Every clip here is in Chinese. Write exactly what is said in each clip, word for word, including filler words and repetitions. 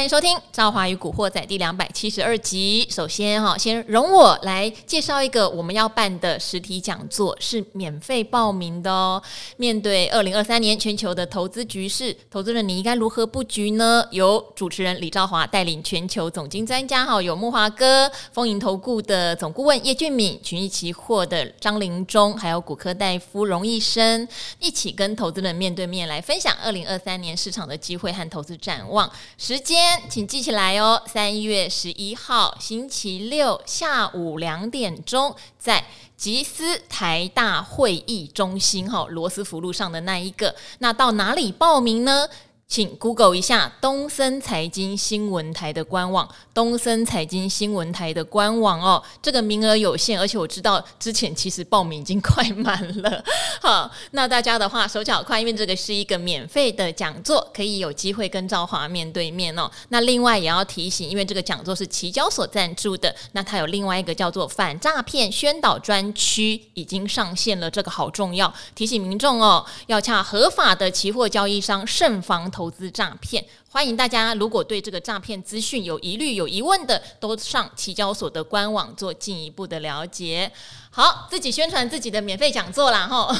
欢迎收听《赵华与古惑仔》第两百七十二集。首先哈，先容我来介绍一个我们要办的实体讲座，是免费报名的哦。面对二零二三年全球的投资局势，投资人你应该如何布局呢？由主持人李兆华带领全球总经专家哈，有木华哥、丰盈投顾的总顾问叶俊敏、群益期货的张林忠，还有古科戴夫荣医生，一起跟投资人面对面来分享二零二三年市场的机会和投资展望。时间请记起来哦，三月十一号星期六下午两点钟，在集思台大会议中心罗斯福路上的那一个。那到哪里报名呢？请 Google 一下东森财经新闻台的官网，东森财经新闻台的官网哦，这个名额有限，而且我知道之前其实报名已经快满了。好，那大家的话手脚快，因为这个是一个免费的讲座，可以有机会跟赵华面对面哦。那另外也要提醒，因为这个讲座是期交所赞助的，那它有另外一个叫做反诈骗宣导专区已经上线了，这个好重要，提醒民众哦，要洽合法的期货交易商，慎防投投资诈骗。欢迎大家如果对这个诈骗资讯有疑虑有疑问的，都上期交所的官网做进一步的了解。好，自己宣传自己的免费讲座啦吼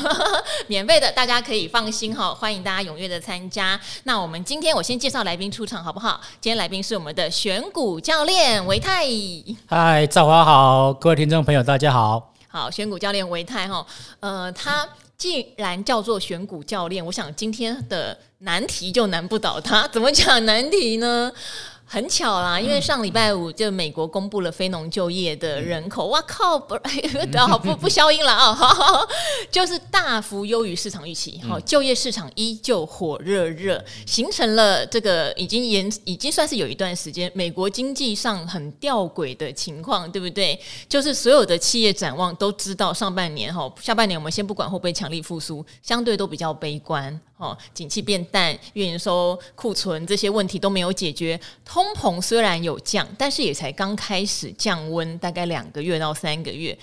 免费的大家可以放心吼，欢迎大家踊跃的参加。那我们今天我先介绍来宾出场好不好？今天来宾是我们的选股教练维泰。嗨，赵华好，各位听众朋友大家好。好，选股教练维泰吼，呃，他既然叫做选股教练，我想今天的难题就难不倒他。怎么讲难题呢？很巧啦，因为上礼拜五就美国公布了非农就业的人口，哇靠，不不不消音了啊、哦，就是大幅优于市场预期，好，就业市场依旧火热热，形成了这个已经延已经算是有一段时间美国经济上很吊诡的情况，对不对？就是所有的企业展望都知道上半年哈，下半年我们先不管会不会强力复苏，相对都比较悲观哦，景气变淡，月营收、库存这些问题都没有解决。通膨虽然有降，但是也才刚开始降温，大概两个月到三个月。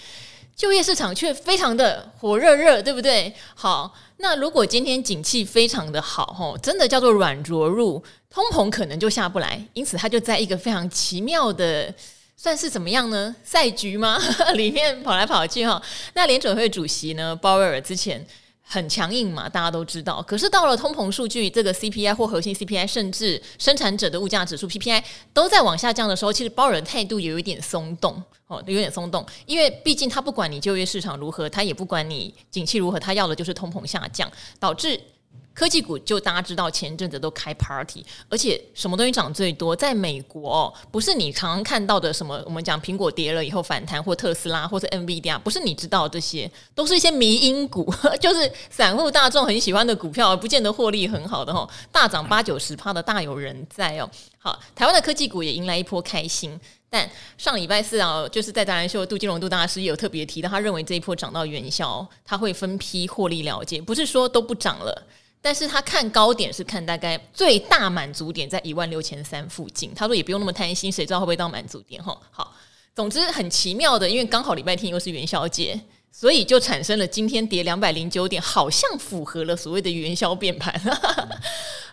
就业市场却非常的火热热，对不对？好，那如果今天景气非常的好，吼，真的叫做软着陆，通膨可能就下不来，因此它就在一个非常奇妙的。算是怎么样呢？赛局吗？里面跑来跑去哈。那联准会主席呢，鲍威尔之前很强硬嘛，大家都知道。可是到了通膨数据，这个 C P I 或核心 C P I， 甚至生产者的物价指数 P P I 都在往下降的时候，其实鲍威尔态度也有一点松动哦，有点松动，因为毕竟他不管你就业市场如何，他也不管你景气如何，他要的就是通膨下降，导致。科技股就大家知道前阵子都开 party， 而且什么东西涨最多？在美国、哦、不是你常常看到的什么我们讲苹果跌了以后反弹，或特斯拉，或是 NVIDIA， 不是你知道，这些都是一些迷因股，就是散户大众很喜欢的股票，而不见得获利很好的、哦、大涨八九十%的大有人在哦。好，台湾的科技股也迎来一波开心，但上礼拜四啊，就是在达人秀杜金龙杜大师也有特别提到，他认为这一波涨到元宵，他会分批获利了结，不是说都不涨了。但是他看高点是看大概最大满足点在一万六千三附近，他说也不用那么贪心，谁知道会不会到满足点。好，总之很奇妙的，因为刚好礼拜天又是元宵节，所以就产生了今天跌两百零九点，好像符合了所谓的元宵变盘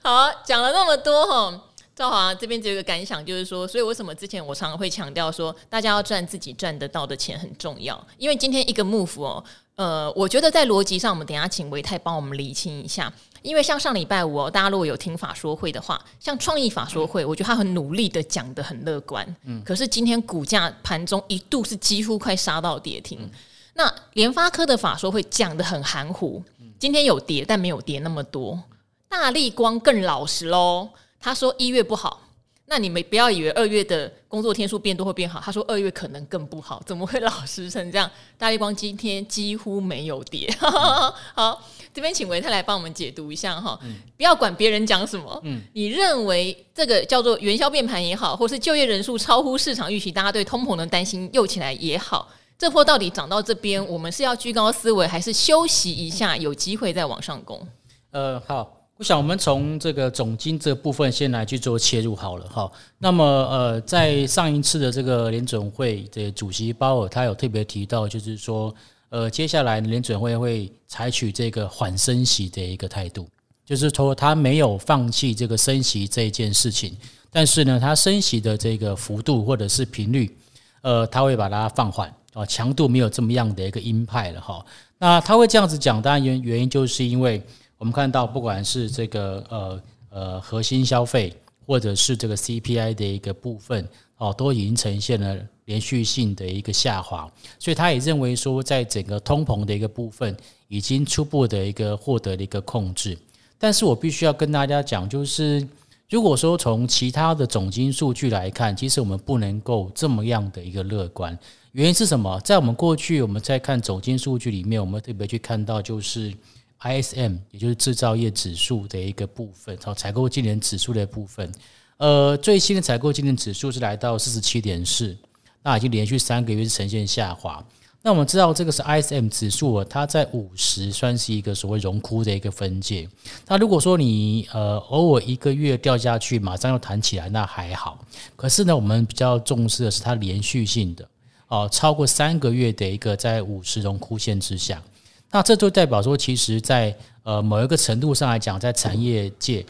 好，讲了那么多，赵华这边只有一个感想，就是说，所以为什么之前我常常会强调说大家要赚自己赚得到的钱很重要，因为今天一个 move 哦，呃，我觉得在逻辑上我们等一下请维泰帮我们厘清一下。因为像上礼拜五、哦、大家如果有听法说会的话，像创意法说会、嗯、我觉得他很努力的讲得很乐观、嗯、可是今天股价盘中一度是几乎快杀到跌停、嗯、那联发科的法说会讲得很含糊、嗯、今天有跌但没有跌那么多。大立光更老实咯，他说一月不好，那你们不要以为二月的工作天数变多会变好，他说二月可能更不好，怎么会老实成这样？大立光今天几乎没有跌好，这边请维泰来帮我们解读一下哈、嗯，不要管别人讲什么、嗯、你认为这个叫做元宵变盘也好，或是就业人数超乎市场预期，大家对通膨的担心又起来也好，这波到底涨到这边，我们是要居高思维，还是休息一下有机会再往上攻？呃，好，我想我们从这个总经这部分先来去做切入好了哈。那么呃，在上一次的这个联准会的主席鲍尔，他有特别提到，就是说呃，接下来联准会会采取这个缓升息的一个态度。就是说它没有放弃这个升息这件事情，但是呢它升息的这个幅度或者是频率呃，它会把它放缓，强度没有这么样的一个鹰派了哈。那它会这样子讲，当然原因就是因为我们看到不管是这个呃呃核心消费或者是这个 C P I 的一个部分哦，都已经呈现了连续性的一个下滑，所以他也认为说在整个通膨的一个部分已经初步的一个获得了一个控制。但是我必须要跟大家讲，就是如果说从其他的总经数据来看，其实我们不能够这么样的一个乐观，原因是什么？在我们过去我们在看总经数据里面，我们特别去看到就是 I S M 也就是制造业指数的一个部分，采购经理指数的部分，呃，最新的采购经理指数是来到 四十七点四， 那已经连续三个月是呈现下滑。那我们知道这个是 I S M 指数，它在五十算是一个所谓荣枯的一个分界。那如果说你呃偶尔一个月掉下去马上又弹起来那还好，可是呢我们比较重视的是它连续性的、哦、超过三个月的一个在五十荣枯线之下。那这就代表说其实在呃某一个程度上来讲，在产业界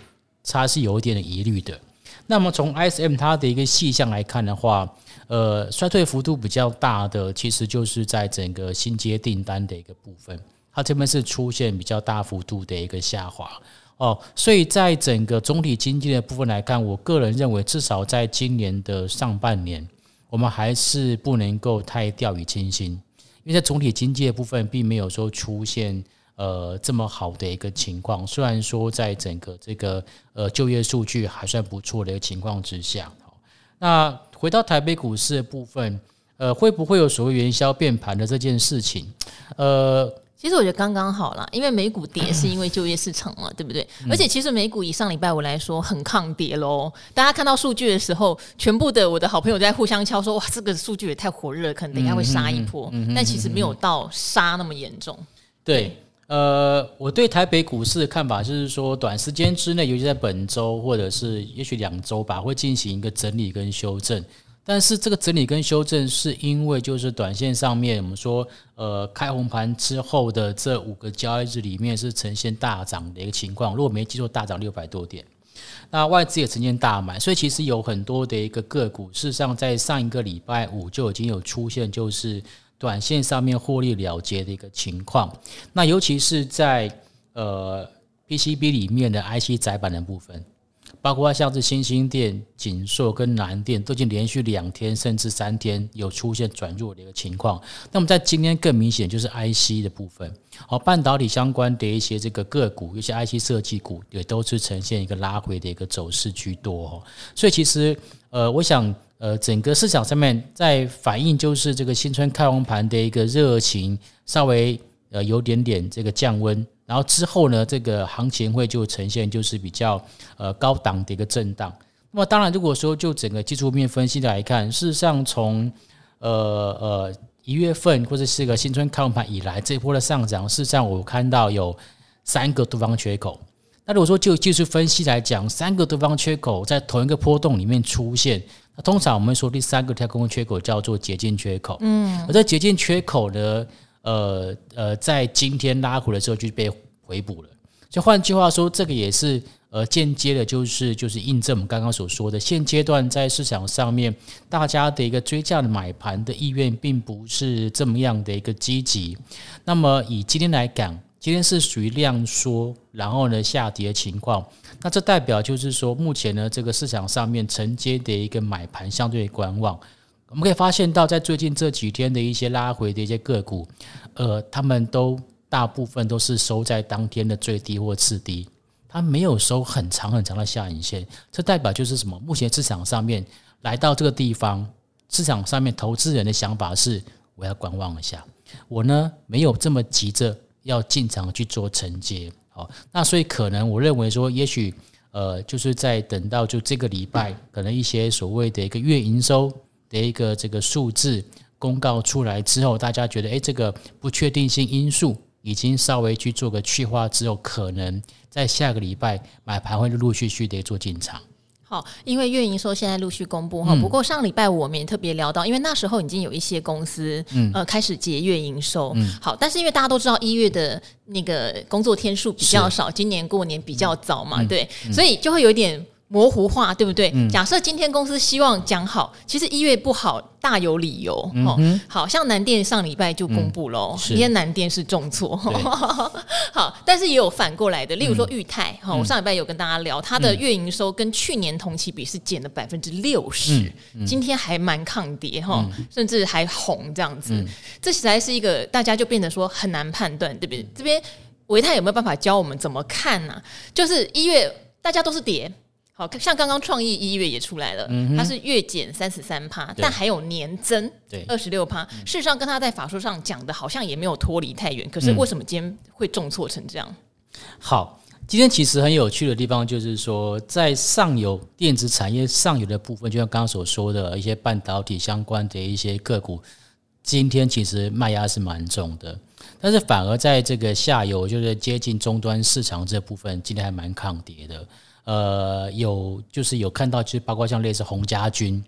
它是有一点的疑虑的。那么从 I S M 它的一个细项来看的话，呃，衰退幅度比较大的其实就是在整个新接订单的一个部分，它这边是出现比较大幅度的一个下滑、哦、所以在整个总体经济的部分来看，我个人认为至少在今年的上半年我们还是不能够太掉以轻心，因为在总体经济的部分并没有说出现呃，这么好的一个情况，虽然说在整个这个呃就业数据还算不错的一个情况之下，那回到台北股市的部分，呃，会不会有所谓元宵变盘的这件事情？呃，其实我觉得刚刚好啦，因为美股跌是因为就业市场嘛，对不对？而且其实美股以上礼拜五来说很抗跌喽，大家看到数据的时候，全部的我的好朋友在互相敲说，哇，这个数据也太火热了，可能等一下会杀一波，嗯嗯嗯嗯嗯但其实没有到杀那么严重。对。对呃，我对台北股市的看法就是说，短时间之内，尤其在本周或者是也许两周吧，会进行一个整理跟修正。但是这个整理跟修正是因为就是短线上面我们说，呃，开红盘之后的这五个交易日里面是呈现大涨的一个情况，如果没记错，大涨六百多点。那外资也呈现大买，所以其实有很多的一个个股，事实上在上一个礼拜五就已经有出现就是。短线上面获利了结的一个情况，那尤其是在呃 P C B 里面的 I C 载板的部分，包括像是新兴电、锦硕跟南电都已经连续两天甚至三天有出现转弱的一个情况。那么在今天更明显就是 I C 的部分，好，半导体相关的一些这个个股，一些 I C 设计股也都是呈现一个拉回的一个走势居多、哦、所以其实呃，我想。呃，整个市场上面在反映就是这个新春开红盘的一个热情稍微呃有点点这个降温，然后之后呢这个行情会就呈现就是比较呃高档的一个震荡。那么当然如果说就整个技术面分析来看，事实上从呃呃一月份或者是个新春开红盘以来这一波的上涨，事实上我看到有三个多方缺口。那如果说就技术分析来讲，三个多方缺口在同一个波动里面出现，那通常我们说第三个跳空缺口叫做捷径缺口。嗯，而这捷径缺口呢，呃呃，在今天拉回的时候就被回补了。就换句话说，这个也是呃间接的，就是就是印证我们刚刚所说的，现阶段在市场上面大家的一个追价的买盘的意愿并不是这么样的一个积极。那么以今天来讲。今天是属于量缩，然后呢下跌的情况，那这代表就是说，目前呢这个市场上面承接的一个买盘相对观望。我们可以发现到，在最近这几天的一些拉回的一些个股，呃，他们都大部分都是收在当天的最低或次低，它没有收很长很长的下影线。这代表就是什么？目前市场上面来到这个地方，市场上面投资人的想法是，我要观望一下，我呢没有这么急着。要进场去做承接，好，那所以可能我认为说，也许呃，就是在等到就这个礼拜，可能一些所谓的一个月营收的一个这个数字公告出来之后，大家觉得哎，这个不确定性因素已经稍微去做个去化之后，可能在下个礼拜买盘会陆陆续续的做进场。好，因为月营收现在陆续公布哈，不过上礼拜我们也特别聊到，因为那时候已经有一些公司、嗯、呃开始节月营收、嗯，好，但是因为大家都知道一月的那个工作天数比较少，今年过年比较早嘛，嗯、对、嗯，所以就会有一点模糊化，对不对？嗯、假设今天公司希望讲好，其实一月不好大有理由、嗯哦、好像南电上礼拜就公布了，今天南电是重挫好，但是也有反过来的，例如说裕泰、嗯哦、我上礼拜有跟大家聊它的月营收跟去年同期比是减了 百分之六十、嗯、今天还蛮抗跌、哦嗯、甚至还红这样子、嗯、这实在是一个大家就变得说很难判断，对不对？这边维泰有没有办法教我们怎么看呢、啊？就是一月大家都是跌，好像刚刚创意一月也出来了，嗯、它是月减 百分之三十三， 但还有年增 百分之二十六， 事实上跟它在法说上讲的好像也没有脱离太远，可是为什么今天会重挫成这样、嗯、好，今天其实很有趣的地方就是说，在上游电子产业上游的部分，就像刚刚所说的一些半导体相关的一些个股，今天其实卖压是蛮重的，但是反而在这个下游就是接近终端市场这部分今天还蛮抗跌的，呃，有就是有看到，就是包括像类似宏家军、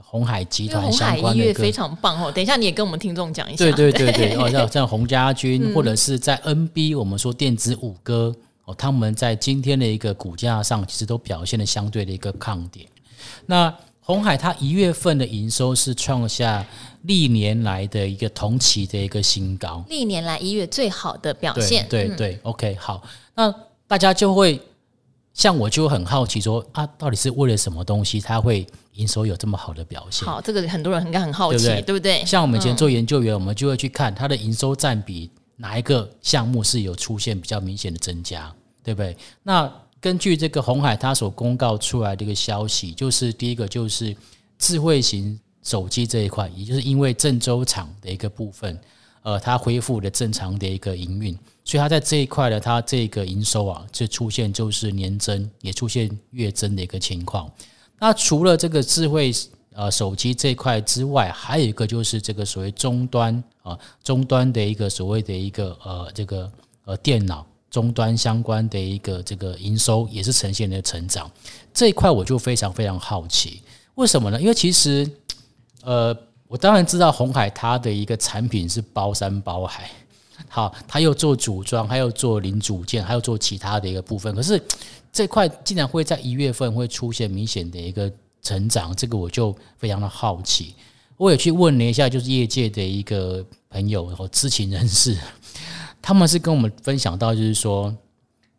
鸿海集团相关的，因为鸿海一月非常棒哦。等一下你也跟我们听众讲一下，对对对对，哦，像鸿家军、嗯、或者是在 N B， 我们说电子五哥哦，他们在今天的一个股价上其实都表现了相对的一个抗跌。那鸿海它一月份的营收是创下历年来的一个同期的一个新高，历年来一月最好的表现。对对对、嗯、，OK， 好，那大家就会。像我就很好奇说啊，到底是为了什么东西它会营收有这么好的表现？好，这个很多人应该很好奇，对不 对, 对, 不对？像我们以前做研究员、嗯，我们就会去看它的营收占比哪一个项目是有出现比较明显的增加，对不对？那根据这个鸿海它所公告出来的一个消息，就是第一个就是智慧型手机这一块，也就是因为郑州厂的一个部分，呃，它恢复了正常的一个营运。所以它在这一块呢，它这个营收啊，就出现就是年增，也出现月增的一个情况。那除了这个智慧呃手机这一块之外，还有一个就是这个所谓终端啊、呃，终端的一个所谓的一个呃这个呃电脑终端相关的一个这个营收也是呈现了成长。这一块我就非常非常好奇，为什么呢？因为其实呃，我当然知道鸿海它的一个产品是包山包海。好，他又做组装，还有做零组件，还有做其他的一个部分。可是这块竟然会在一月份会出现明显的一个成长，这个我就非常的好奇。我也去问了一下，就是业界的一个朋友和知情人士，他们是跟我们分享到，就是说，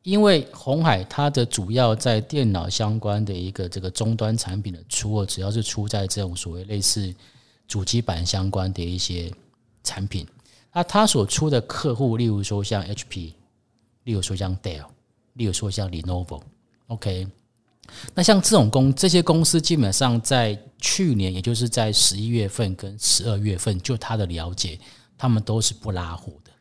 因为鸿海它的主要在电脑相关的一个这个终端产品的出货，只要是出在这种所谓类似主机板相关的一些产品。那他所出的客户，例如说像 H P， 例如说像 Dell， 例如说像 Lenovo， OK， 那像这种公这些公司基本上在去年，也就是在十一月份跟十二月份，就他的了解，他们都是不拉货的，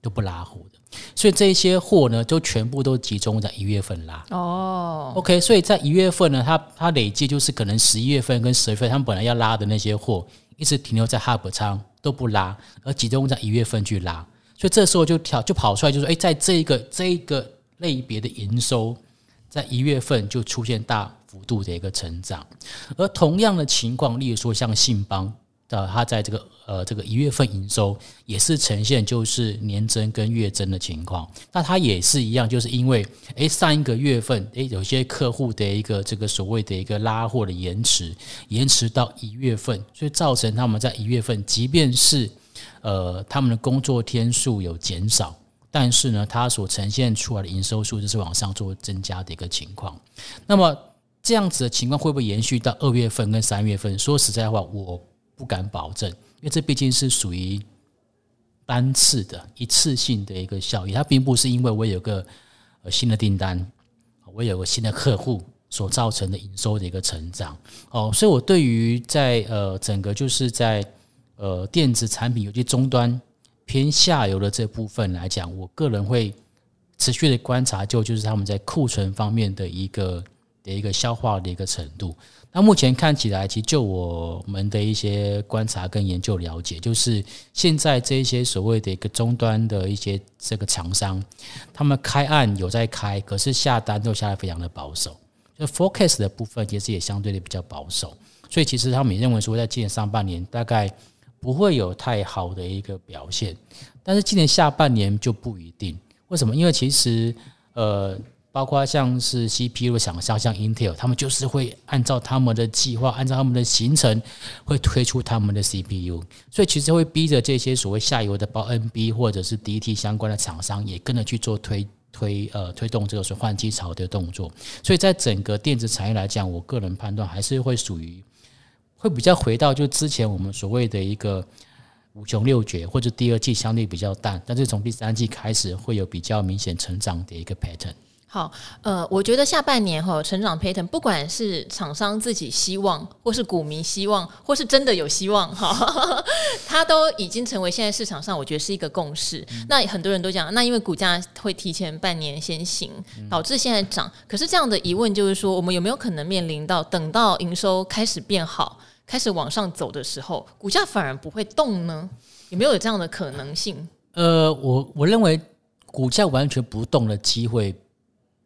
都不拉货的，所以这些货呢，就全部都集中在一月份拉。哦、oh. ，OK， 所以在一月份呢，他他累计就是可能十一月份跟十二月份，他们本来要拉的那些货，一直停留在 Hub 仓。都不拉，而集中在一月份去拉，所以这时候就跳就跑出来，就是哎，在这一个这一个类别的营收，在一月份就出现大幅度的一个成长，而同样的情况，例如说像信邦，呃，它在这个呃这个一月份营收也是呈现就是年增跟月增的情况，那它也是一样，就是因为哎上一个月份哎有些客户的一个这个所谓的一个拉货的延迟，延迟到一月份，所以造成他们在一月份，即便是呃他们的工作天数有减少，但是呢，它所呈现出来的营收数就是往上做增加的一个情况，那么这样子的情况会不会延续到二月份跟三月份？说实在话，我。不敢保证，因为这毕竟是属于单次的一次性的一个效益，它并不是因为我有个新的订单，我有个新的客户所造成的营收的一个成长、哦、所以我对于在、呃、整个就是在、呃、电子产品尤其终端偏下游的这部分来讲，我个人会持续的观察就就是他们在库存方面的一个的一个消化的一个程度。那目前看起来，其实就我们的一些观察跟研究了解，就是现在这些所谓的一个终端的一些这个厂商，他们开案有在开，可是下单都下得非常的保守，就 forecast 的部分其实也相对的比较保守，所以其实他们也认为说在今年上半年大概不会有太好的一个表现，但是今年下半年就不一定。为什么？因为其实呃包括像是 C P U 厂商像 Intel， 他们就是会按照他们的计划，按照他们的行程会推出他们的 C P U， 所以其实会逼着这些所谓下游的包 N B 或者是 D T 相关的厂商也跟着去做推推呃推动这个所谓换机潮的动作。所以在整个电子产业来讲，我个人判断还是会属于会比较回到就之前我们所谓的一个五穷六绝，或者第二季相对比较淡，但是从第三季开始会有比较明显成长的一个 pattern。好，呃，我觉得下半年哈、哦、成长 pattern， 不管是厂商自己希望，或是股民希望，或是真的有希望哈，它都已经成为现在市场上我觉得是一个共识。嗯、那很多人都讲，那因为股价会提前半年先行，导致现在涨。可是这样的疑问就是说，我们有没有可能面临到等到营收开始变好，开始往上走的时候，股价反而不会动呢？有没有这样的可能性？呃，我我认为股价完全不动的机会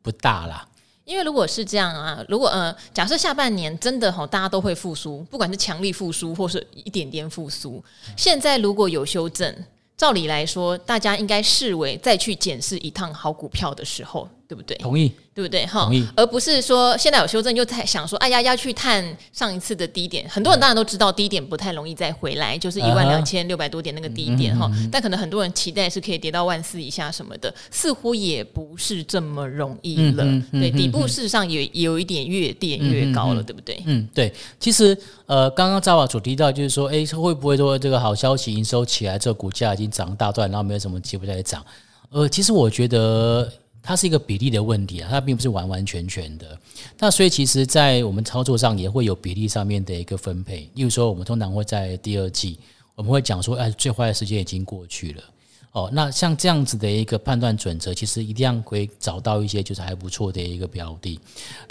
不大啦，因为如果是这样啊，如果呃，假设下半年真的、哦、大家都会复苏，不管是强力复苏或是一点点复苏，现在如果有修正，照理来说，大家应该视为再去检视一趟好股票的时候，对不对？同意，对不对？同意，而不是说现在有修正就想说，哎呀，要去探上一次的低点。很多人当然都知道低点不太容易再回来，就是一万两千六百多点那个低点、啊、但可能很多人期待是可以跌到万四以下什么的，似乎也不是这么容易了。嗯嗯、对，底部事实上也有一点越垫越高了，嗯、对不对？嗯，对。其实呃，刚刚赵华所提到就是说，哎，会不会说这个好消息营收起来之后，股价已经涨大段，然后没有什么机会再涨？呃，其实我觉得它是一个比例的问题、啊、它并不是完完全全的。那所以其实在我们操作上也会有比例上面的一个分配，例如说我们通常会在第二季我们会讲说、哎、最坏的时间已经过去了、哦、那像这样子的一个判断准则，其实一定会找到一些就是还不错的一个标的。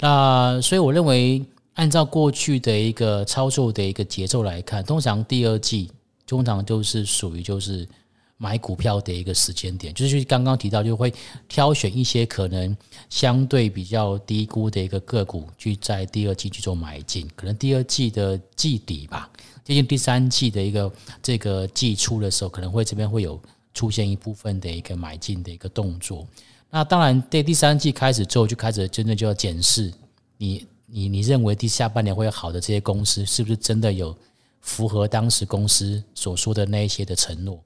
那所以我认为按照过去的一个操作的一个节奏来看，通常第二季通常都是属于就是买股票的一个时间点，就是刚刚提到就会挑选一些可能相对比较低估的一个个股去在第二季去做买进，可能第二季的季底吧，接近第三季的一个这个季初的时候，可能会这边会有出现一部分的一个买进的一个动作。那当然对第三季开始之后就开始真的就要检视你你你认为第下半年会有好的这些公司是不是真的有符合当时公司所说的那一些的承诺，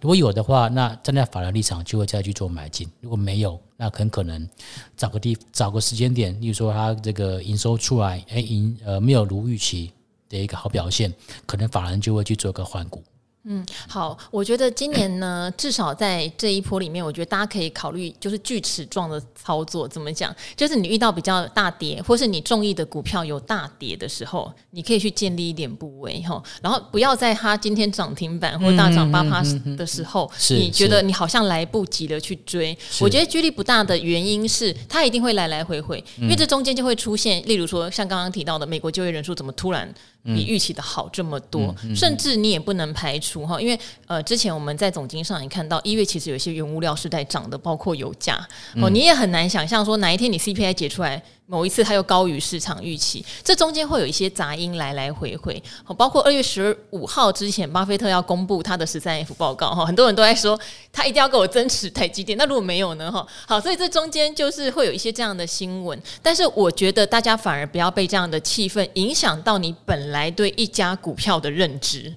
如果有的话，那站在法人立场就会再去做买进；如果没有，那很可能找个地找个时间点，例如说它这个营收出来，哎，营呃没有如预期的一个好表现，可能法人就会去做个换股。嗯，好，我觉得今年呢，至少在这一波里面，我觉得大家可以考虑就是锯齿状的操作。怎么讲？就是你遇到比较大跌，或是你中意的股票有大跌的时候，你可以去建立一点部位，然后不要在它今天涨停板或大涨百分之八的时候、嗯、你觉得你好像来不及了去追。我觉得几率不大的原因是它一定会来来回回，因为这中间就会出现例如说像刚刚提到的美国就业人数怎么突然比预期的好这么多、嗯嗯嗯、甚至你也不能排除，因为、呃、之前我们在总经上也看到一月其实有一些原物料是在涨的，包括油价、嗯哦、你也很难想象说哪一天你 C P I 解出来某一次它又高于市场预期，这中间会有一些杂音来来回回、哦、包括二月十五号之前巴菲特要公布他的 十三F 报告、哦、很多人都在说他一定要给我增持台积电，那如果没有呢、哦、好，所以这中间就是会有一些这样的新闻，但是我觉得大家反而不要被这样的气氛影响到你本来来对一家股票的认知、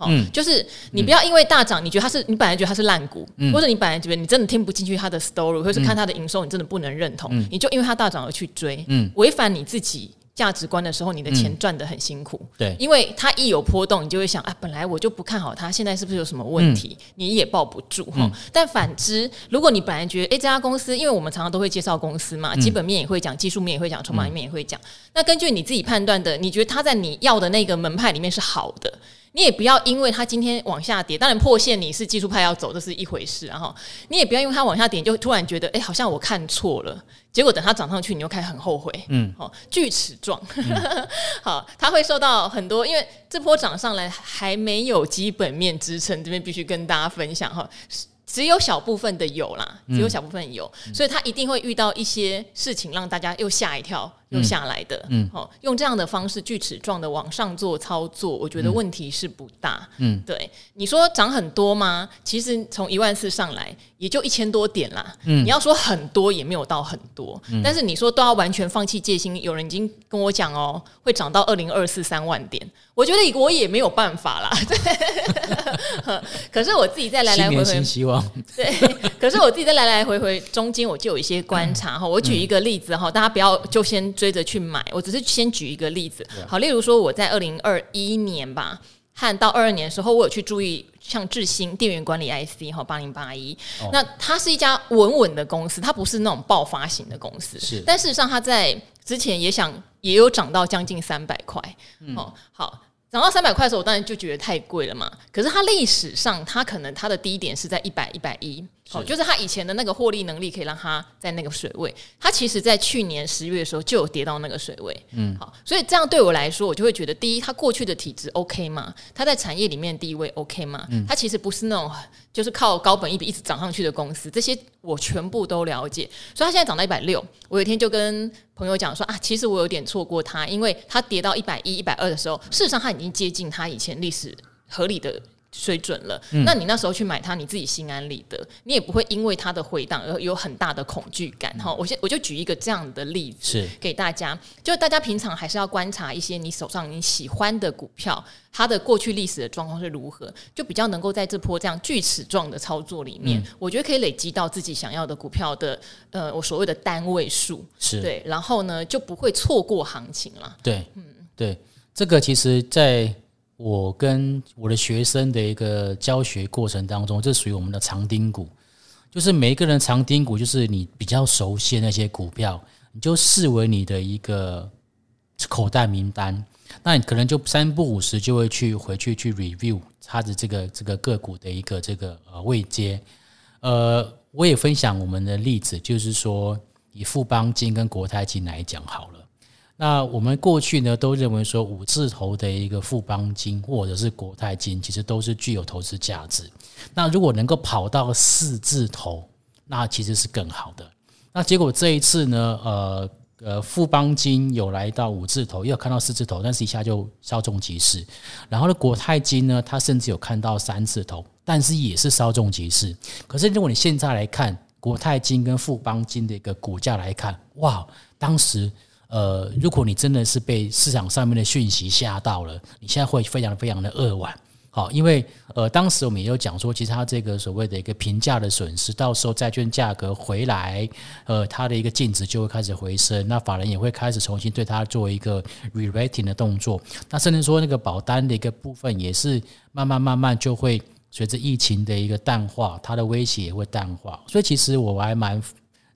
嗯、就是你不要因为大涨、嗯、你觉得它是你本来觉得它是烂股、嗯、或者你本来觉得你真的听不进去它的 story、嗯、或者是看它的营收你真的不能认同、嗯、你就因为它大涨而去追、嗯、违反你自己价值观的时候，你的钱赚得很辛苦、嗯、对，因为它一有波动你就会想、啊、本来我就不看好它，现在是不是有什么问题、嗯、你也抱不住、嗯、但反之如果你本来觉得、欸、这家公司，因为我们常常都会介绍公司嘛、嗯、基本面也会讲，技术面也会讲，筹码面也会讲、嗯、那根据你自己判断的，你觉得它在你要的那个门派里面是好的，你也不要因为它今天往下跌，当然破线你是技术派要走这是一回事、啊、你也不要因为它往下跌就突然觉得、欸、好像我看错了，结果等它涨上去你又开始很后悔，嗯，哦，锯齿状、嗯、好，它会受到很多，因为这波涨上来还没有基本面支撑，这边必须跟大家分享哈，只有小部分的有啦，只有小部分有、嗯、所以它一定会遇到一些事情让大家又吓一跳，又下来的，嗯，好、嗯哦，用这样的方式锯齿状的往上做操作，我觉得问题是不大，嗯，对。你说涨很多吗？其实从一万四上来也就一千多点啦，嗯，你要说很多也没有到很多，嗯、但是你说都要完全放弃戒心，有人已经跟我讲哦，会涨到二零二四三万点，我觉得我也没有办法啦。可是我自己在来来回回，新年新希望，对，可是我自己在来来回回中间我就有一些观察、嗯、我举一个例子、嗯、大家不要就先追着去买，我只是先举一个例子、嗯、好，例如说我在二零二一年吧和到二二年的时候，我有去注意像智新电源管理 I C 八零八一，那它是一家稳稳的公司，它不是那种爆发型的公司，是，但事实上它在之前也想也有涨到将近三百块，哦，好。涨到三百块的时候，我当然就觉得太贵了嘛。可是它历史上，它可能它的低点是在一百、一百一，好，就是它以前的那个获利能力可以让它在那个水位。它其实在去年十月的时候就有跌到那个水位，嗯，好，所以这样对我来说，我就会觉得，第一，它过去的体质 OK 吗？它在产业里面地位 OK 吗？它其实不是那种就是靠高本益比一直涨上去的公司，这些我全部都了解。所以它现在涨到一百六，我有一天就跟朋友讲说啊，其实我有点错过它，因为它跌到一百一、一百二的时候，事实上它已经接近它以前历史合理的水准了。嗯、那你那时候去买它，你自己心安理得，你也不会因为它的回档而有很大的恐惧感。哈、嗯，我先我就举一个这样的例子给大家，就大家平常还是要观察一些你手上你喜欢的股票，它的过去历史的状况是如何，就比较能够在这波这样锯齿状的操作里面、嗯、我觉得可以累积到自己想要的股票的呃，我所谓的单位数，是，对，然后呢就不会错过行情啦，对、嗯、对，这个其实在我跟我的学生的一个教学过程当中，这属于我们的长丁股，就是每一个人长丁股，就是你比较熟悉的那些股票，你就视为你的一个口袋名单，那你可能就三不五时就会去回去去 review 它的这个这个个股的一个这个呃位阶，呃，我也分享我们的例子，就是说以富邦金跟国泰金来讲好了。那我们过去呢都认为说五字头的一个富邦金或者是国泰金，其实都是具有投资价值。那如果能够跑到四字头，那其实是更好的。那结果这一次呢，呃。呃，富邦金有来到五字头，也有看到四字头，但是一下就稍纵即逝。然后呢，国泰金呢，它甚至有看到三字头，但是也是稍纵即逝。可是如果你现在来看国泰金跟富邦金的一个股价来看，哇，当时呃，如果你真的是被市场上面的讯息吓到了，你现在会非常非常的扼腕。好，因为呃，当时我们也有讲说，其实它这个所谓的一个评价的损失，到时候债券价格回来，呃，它的一个净值就会开始回升，那法人也会开始重新对它做一个 re-rating 的动作，那甚至说那个保单的一个部分也是慢慢慢慢就会随着疫情的一个淡化，它的威胁也会淡化，所以其实我还蛮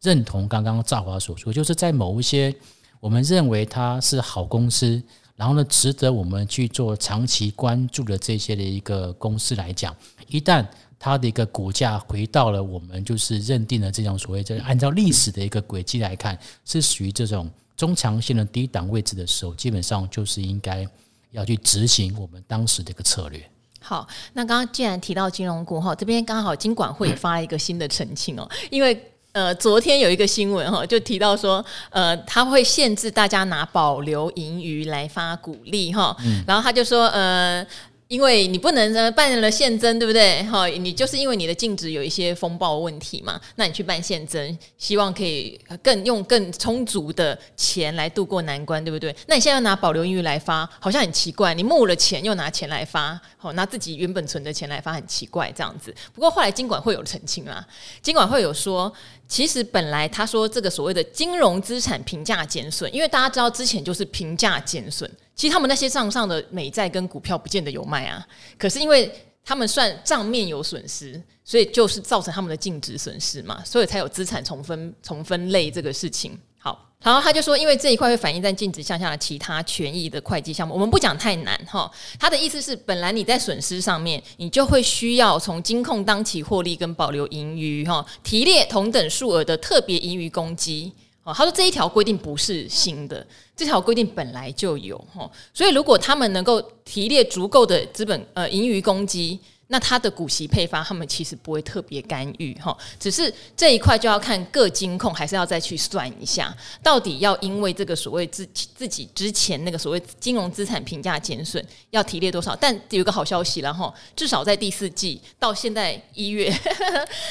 认同刚刚赵华所说，就是在某一些我们认为它是好公司，然后呢，值得我们去做长期关注的这些的一个公司来讲，一旦它的一个股价回到了我们就是认定的这种所谓的按照历史的一个轨迹来看，是属于这种中长线的低档位置的时候，基本上就是应该要去执行我们当时的一个策略。好，那刚刚既然提到金融股，这边刚好金管会也发了一个新的澄清哦，因为呃，昨天有一个新闻哈，就提到说，呃，他会限制大家拿保留盈余来发股利哈、嗯，然后他就说，呃，因为你不能办了现增，对不对？哈，你就是因为你的净值有一些风暴问题嘛，那你去办现增，希望可以更用更充足的钱来度过难关，对不对？那你现在要拿保留盈余来发，好像很奇怪，你募了钱又拿钱来发。哦、拿自己原本存的钱来发，很奇怪这样子。不过后来金管会有澄清啦，金管会有说，其实本来他说这个所谓的金融资产评价减损，因为大家知道之前就是评价减损，其实他们那些账上的美债跟股票不见得有卖啊，可是因为他们算账面有损失，所以就是造成他们的净值损失嘛，所以才有资产重分重分类这个事情。好，然后他就说，因为这一块会反映在净值项下的其他权益的会计项目，我们不讲太难哈。他的意思是，本来你在损失上面，你就会需要从金控当期获利跟保留盈余哈，提列同等数额的特别盈余公积。哦，他说这一条规定不是新的，这条规定本来就有哈，所以如果他们能够提列足够的资本呃盈余公积，那它的股息配发他们其实不会特别干预，只是这一块就要看各金控还是要再去算一下，到底要因为这个所谓自己之前那个所谓金融资产评价减损要提列多少。但有一个好消息啦，至少在第四季到现在一月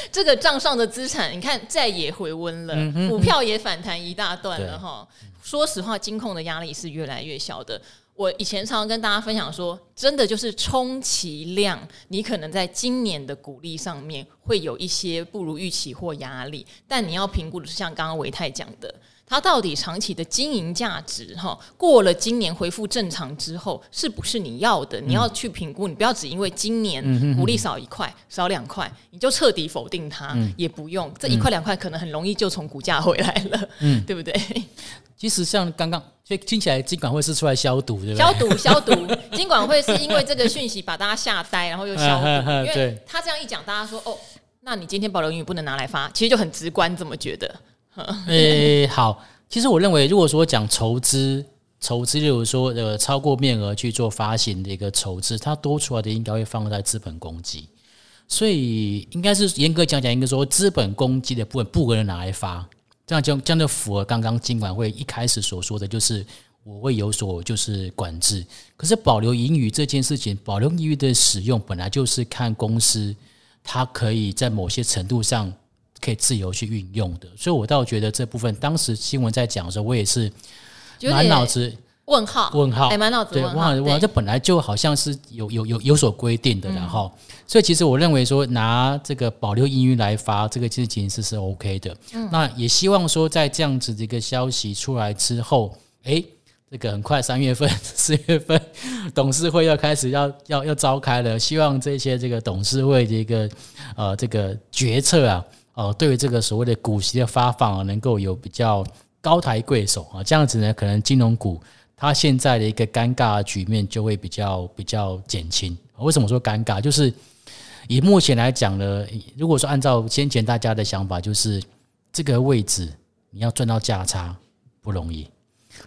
这个账上的资产你看再也回温了，嗯哼嗯，股票也反弹一大段了。说实话金控的压力是越来越小的。我以前常常跟大家分享说，真的就是充其量你可能在今年的股利上面会有一些不如预期或压力，但你要评估的是像刚刚维泰讲的，它到底长期的经营价值过了今年恢复正常之后是不是你要的，你要去评估，你不要只因为今年股利少一块少两块你就彻底否定它，嗯，也不用，这一块两块可能很容易就从股价回来了，嗯，对不对？其实像刚刚，所以听起来金管会是出来消毒，对不对？消毒消毒，金管会是因为这个讯息把大家吓呆，然后又消毒，因为他这样一讲，大家说哦，那你今天保留盈余不能拿来发，其实就很直观，这么觉得。诶、欸，好，其实我认为，如果说讲筹资，筹资，例如说呃超过面额去做发行的一个筹资，它多出来的应该会放在资本公积，所以应该是严格讲讲，应该说资本公积的部分不可能拿来发。这样就这样就符合刚刚金管会一开始所说的，就是我会有所就是管制。可是保留盈余这件事情，保留盈余的使用本来就是看公司它可以在某些程度上可以自由去运用的，所以我倒觉得这部分当时新闻在讲的时候，我也是满脑子问号问号，满脑子问号，对，这本来就好像是有有有有所规定的，然后所以其实我认为说拿这个保留盈余来发这个事情是是 OK 的，嗯，那也希望说在这样子的一个消息出来之后，哎，这个很快三月份、四月份董事会要开始要要要召开了，希望这些这个董事会的一个呃这个决策啊，呃，对于这个所谓的股息的发放，啊，能够有比较高抬贵手啊，这样子呢，可能金融股它现在的一个尴尬的局面就会比较比较减轻。为什么说尴尬？就是以目前来讲呢，如果说按照先前大家的想法，就是这个位置你要赚到价差不容易，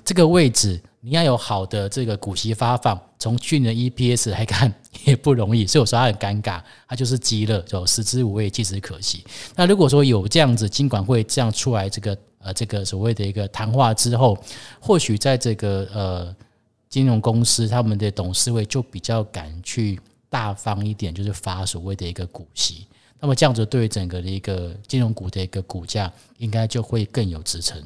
这个位置你要有好的这个股息发放，从去年的 E P S 来看也不容易，所以我说它很尴尬，它就是鸡肋，就食之无味弃之可惜。那如果说有这样子金管会这样出来这个呃这个所谓的一个谈话之后，或许在这个呃金融公司他们的董事会就比较敢去大方一点，就是发所谓的一个股息，那么这样子对于整个的一个金融股的一个股价应该就会更有支撑。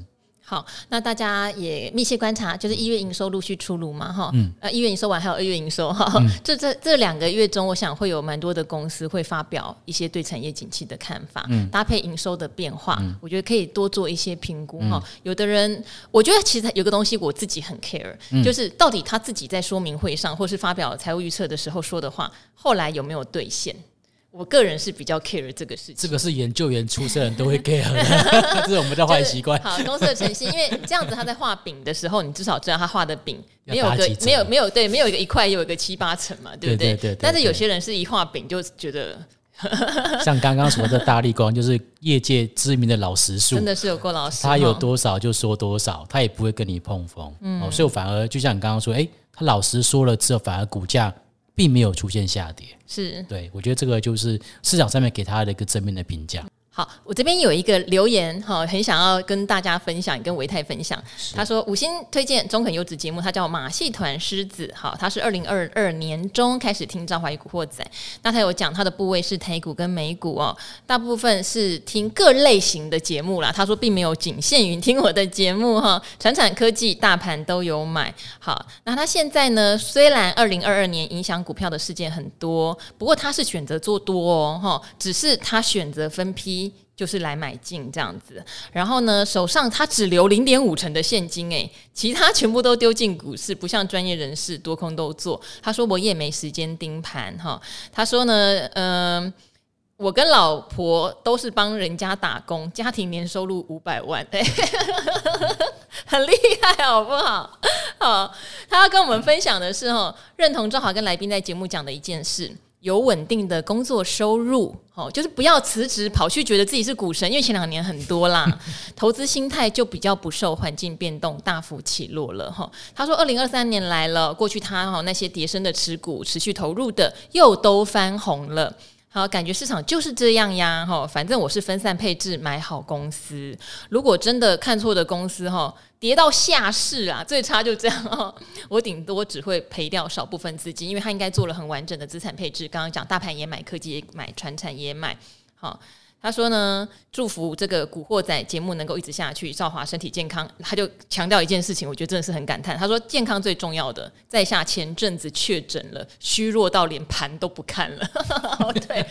好，那大家也密切观察，就是一月营收陆续出炉嘛，嗯，呃，一月营收完还有二月营收，嗯，这这这两个月中，我想会有蛮多的公司会发表一些对产业景气的看法，嗯，搭配营收的变化，嗯，我觉得可以多做一些评估，嗯，有的人，我觉得其实有个东西我自己很 care，嗯，就是到底他自己在说明会上或是发表财务预测的时候说的话，后来有没有兑现？我个人是比较 care 这个事情，这个是研究员出身都会 care 的，这是我们的坏习惯。好，公司的诚信，因为这样子他在画饼的时候，你至少知道他画的饼没有个没有没有对没有一个一块，有一个七八成嘛，对不对？对对对对对。但是有些人是一画饼就觉得。像刚刚说的大立光就是业界知名的老实数，真的是有够老实，他有多少就说多少，他也不会跟你碰风，嗯哦，所以我反而就像你刚刚说，欸，他老实说了之后反而股价并没有出现下跌，是对，我觉得这个就是市场上面给他的一个正面的评价。好，我这边有一个留言很想要跟大家分享，跟维泰分享，他说五星推荐中肯优质节目，他叫马戏团狮子，好，他是二零二二年中开始听赵怀宇古惑仔，那他有讲他的部位是台股跟美股，哦，大部分是听各类型的节目啦，他说并没有仅限于听我的节目，产产科技大盘都有买。好，那他现在呢，虽然二零二二年影响股票的事件很多，不过他是选择做多，哦，只是他选择分批就是来买进这样子，然后呢，手上他只留 零点五成的现金，欸，其他全部都丢进股市，不像专业人士多空都做。他说我也没时间盯盘，他说呢，呃我跟老婆都是帮人家打工，家庭年收入五百万，欸，很厉害，好不好？好，他要跟我们分享的是，认同赵华跟来宾在节目讲的一件事，有稳定的工作收入，哦，就是不要辞职跑去觉得自己是股神，因为前两年很多啦投资心态就比较不受环境变动大幅起落了，哦，他说二零二三年来了，过去他，哦，那些跌深的持股持续投入的又都翻红了，好，感觉市场就是这样呀，哦，反正我是分散配置买好公司，如果真的看错的公司，哦，跌到下市啊，最差就这样，哦，我顶多只会赔掉少部分资金，因为他应该做了很完整的资产配置，刚刚讲大盘也买，科技也买，传产也买，好，他说呢，祝福这个古惑仔节目能够一直下去，兆华身体健康。他就强调一件事情，我觉得真的是很感叹，他说健康最重要的，在下前阵子确诊了，虚弱到连盘都不看了对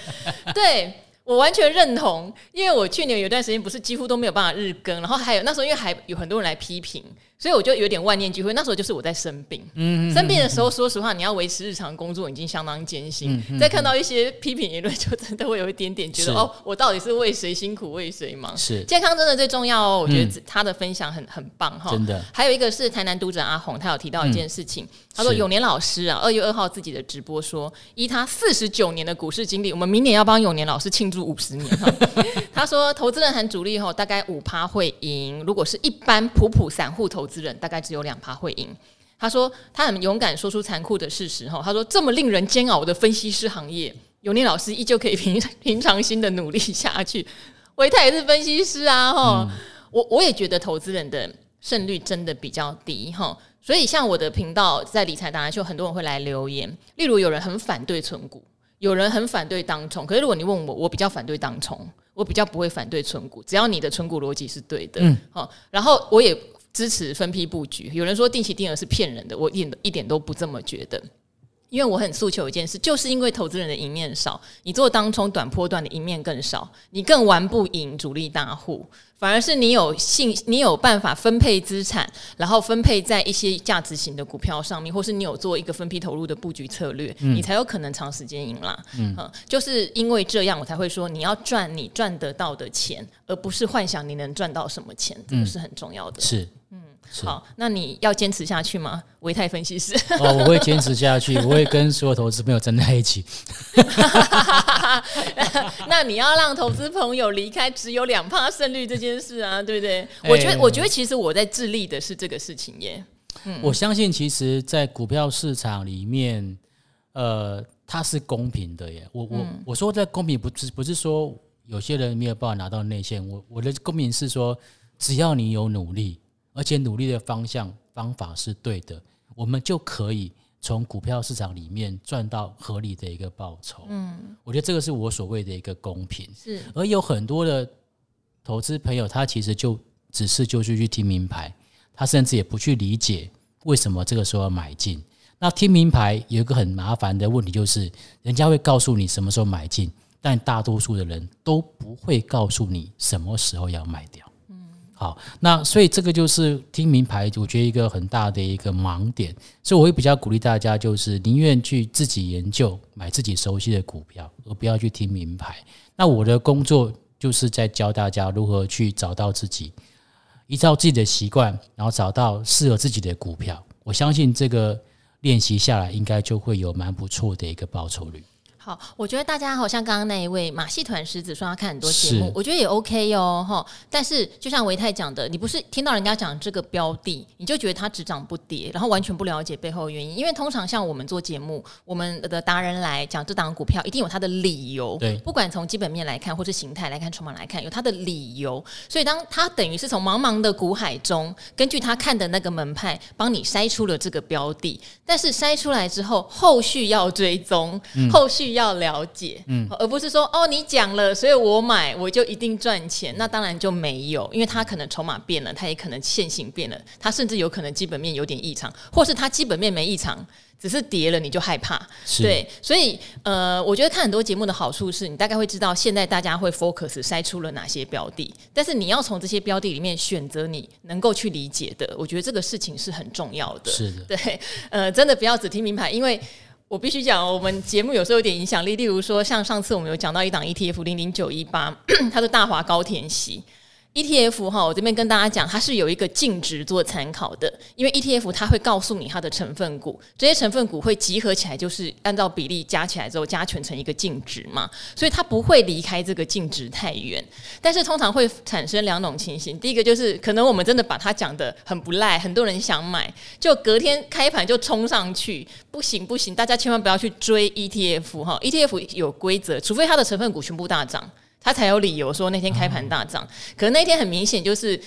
对，我完全认同，因为我去年有段时间不是几乎都没有办法日更，然后还有那时候因为还有很多人来批评，所以我就有点万念俱灰，那时候就是我在生病，嗯嗯嗯嗯，生病的时候说实话你要维持日常工作已经相当艰辛，嗯嗯嗯，再看到一些批评言论就真的会有一点点觉得，哦，我到底是为谁辛苦为谁忙，是健康真的最重要哦，我觉得他的分享 很,、嗯、很棒，真的。还有一个是台南读者阿红，他有提到一件事情，嗯，他说永年老师啊，二月二号自己的直播说，依他四十九年的股市经历，我们明年要帮永年老师庆祝五十年他说投资人和主力大概 百分之五 会赢，如果是一般普普散户投资投资人大概只有百分之二会赢。他说他很勇敢说出残酷的事实，他说这么令人煎熬的分析师行业，永年老师依旧可以 平, 平常心的努力下去。维泰也是分析师啊，嗯，我, 我也觉得投资人的胜率真的比较低，所以像我的频道在理财达人秀，很多人会来留言，例如有人很反对存股，有人很反对当冲，可是如果你问我，我比较反对当冲，我比较不会反对存股，只要你的存股逻辑是对的，嗯，然后我也支持分批布局。有人说定期定额是骗人的，我一点都不这么觉得，因为我很诉求一件事，就是因为投资人的赢面少，你做当冲短波段的赢面更少，你更玩不赢主力大户，反而是你有信，你有办法分配资产，然后分配在一些价值型的股票上面，或是你有做一个分批投入的布局策略，嗯，你才有可能长时间赢啦，嗯呃、就是因为这样我才会说你要赚你赚得到的钱，而不是幻想你能赚到什么钱，这个是很重要的，嗯，是，嗯，好，那你要坚持下去吗？维泰分析师，哦，我会坚持下去，我会跟所有投资朋友站在一起那, 那你要让投资朋友离开只有 百分之二 胜率这件事啊，对不对？欸，我觉得我觉得其实我在致力的是这个事情耶，嗯，我相信其实在股票市场里面，呃，它是公平的耶，我我、嗯、我说在公平不是不是说有些人没有办法拿到内线，我我的公平是说只要你有努力，而且努力的方向方法是对的，我们就可以从股票市场里面赚到合理的一个报酬，嗯，我觉得这个是我所谓的一个公平，是。而有很多的投资朋友他其实就只是就去听名牌，他甚至也不去理解为什么这个时候要买进。那听名牌有一个很麻烦的问题，就是人家会告诉你什么时候买进，但大多数的人都不会告诉你什么时候要卖掉。好，那所以这个就是听名牌我觉得一个很大的一个盲点，所以我会比较鼓励大家，就是宁愿去自己研究买自己熟悉的股票，而不要去听名牌。那我的工作就是在教大家如何去找到自己，依照自己的习惯，然后找到适合自己的股票，我相信这个练习下来应该就会有蛮不错的一个报酬率。好，我觉得大家好像刚刚那一位马戏团狮子说他看很多节目，我觉得也 OK 哦，但是就像维泰讲的，你不是听到人家讲这个标的你就觉得它只涨不跌，然后完全不了解背后原因，因为通常像我们做节目，我们的达人来讲这档股票一定有它的理由，对，不管从基本面来看或是形态来看筹码来看，有它的理由，所以当他等于是从茫茫的股海中根据他看的那个门派帮你筛出了这个标的，但是筛出来之后后续要追踪，嗯，后续要了解，嗯，而不是说哦你讲了所以我买我就一定赚钱，那当然就没有，因为他可能筹码变了，他也可能现行变了，他甚至有可能基本面有点异常，或是他基本面没异常只是跌了你就害怕，对，所以呃，我觉得看很多节目的好处是你大概会知道现在大家会 focus 筛出了哪些标的，但是你要从这些标的里面选择你能够去理解的，我觉得这个事情是很重要的，是的，对，呃，真的不要只听名牌，因为我必须讲我们节目有时候有点影响力，例如说像上次我们有讲到一档 E T F 零零九一八，它是大华高填息， E T F 哈，我这边跟大家讲，它是有一个净值做参考的，因为 E T F 它会告诉你它的成分股，这些成分股会集合起来，就是按照比例加起来之后加权成一个净值嘛，所以它不会离开这个净值太远。但是通常会产生两种情形，第一个就是可能我们真的把它讲得很不赖，很多人想买，就隔天开盘就冲上去，不行不行，大家千万不要去追 E T F 哈 ，E T F 有规则，除非它的成分股全部大涨。他才有理由说那天开盘大涨，可能那天很明显就是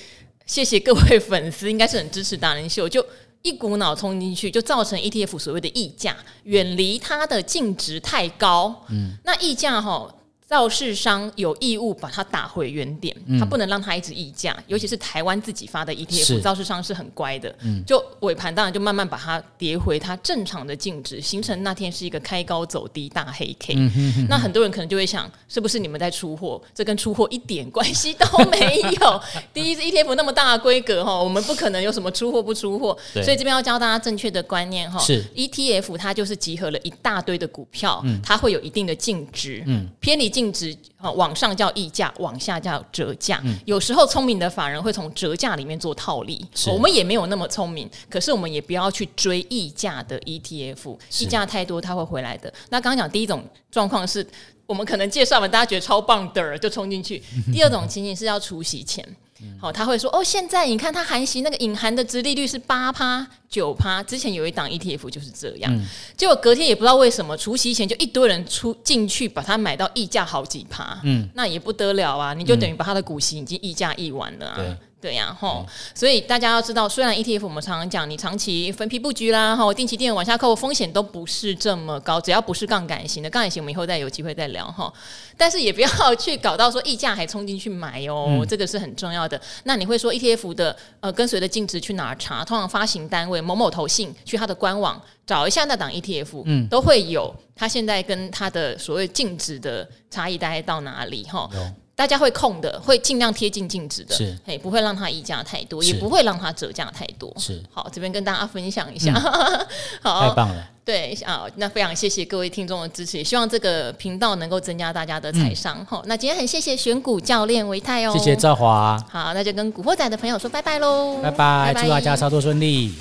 谢谢各位粉丝，应该是很支持达人秀，就一股脑冲进去，就造成 E T F 所谓的溢价，远离它的净值太高。嗯，那溢价哈，造市商有义务把它打回原点，他不能让它一直溢价，尤其是台湾自己发的 E T F， 造市商是很乖的，就尾盘当然就慢慢把它跌回它正常的净值，形成那天是一个开高走低大黑 K。嗯哼嗯哼，那很多人可能就会想，是不是你们在出货？这跟出货一点关系都没有。第一 ，E T F 那么大的规格我们不可能有什么出货不出货，所以这边要教大家正确的观念是 E T F 它就是集合了一大堆的股票，嗯、它会有一定的净值，嗯、偏离净值往上叫溢价，往下叫折价。嗯、有时候聪明的法人会从折价里面做套利，我们也没有那么聪明，可是我们也不要去追溢价的 E T F， 溢价太多它会回来的。那刚刚讲第一种状况是我们可能介绍完大家觉得超棒的就冲进去，第二种情形是要除息前。好、哦，他会说哦，现在你看它含息那个隐含的殖利率是 百分之八、百分之九， 之前有一档 E T F 就是这样，嗯、结果隔天也不知道为什么除息前就一堆人出进去把它买到溢价好几趴，嗯，那也不得了啊，你就等于把它的股息已经溢价溢完了啊。嗯，对呀、啊，吼、嗯！所以大家要知道，虽然 E T F 我们常常讲，你长期分批布局啦，吼，定期定额往下扣，风险都不是这么高，只要不是杠杆型的，杠杆型我们以后再有机会再聊哈。但是也不要去搞到说溢价还冲进去买哦，嗯、这个是很重要的。那你会说 E T F 的呃跟随的净值去哪查？通常发行单位某某投信去它的官网找一下那档 E T F，嗯、都会有它现在跟它的所谓净值的差异大概到哪里哈。大家会控的，会尽量贴近净值的，不会让它溢价太多，也不会让它折价太多。是，好，这边跟大家分享一下。嗯、好，太棒了。对啊，那非常谢谢各位听众的支持，也希望这个频道能够增加大家的财商。嗯、那今天很谢谢选股教练维泰哦，谢谢赵华。好，那就跟古惑仔的朋友说拜拜喽，拜拜，祝大家操作顺利。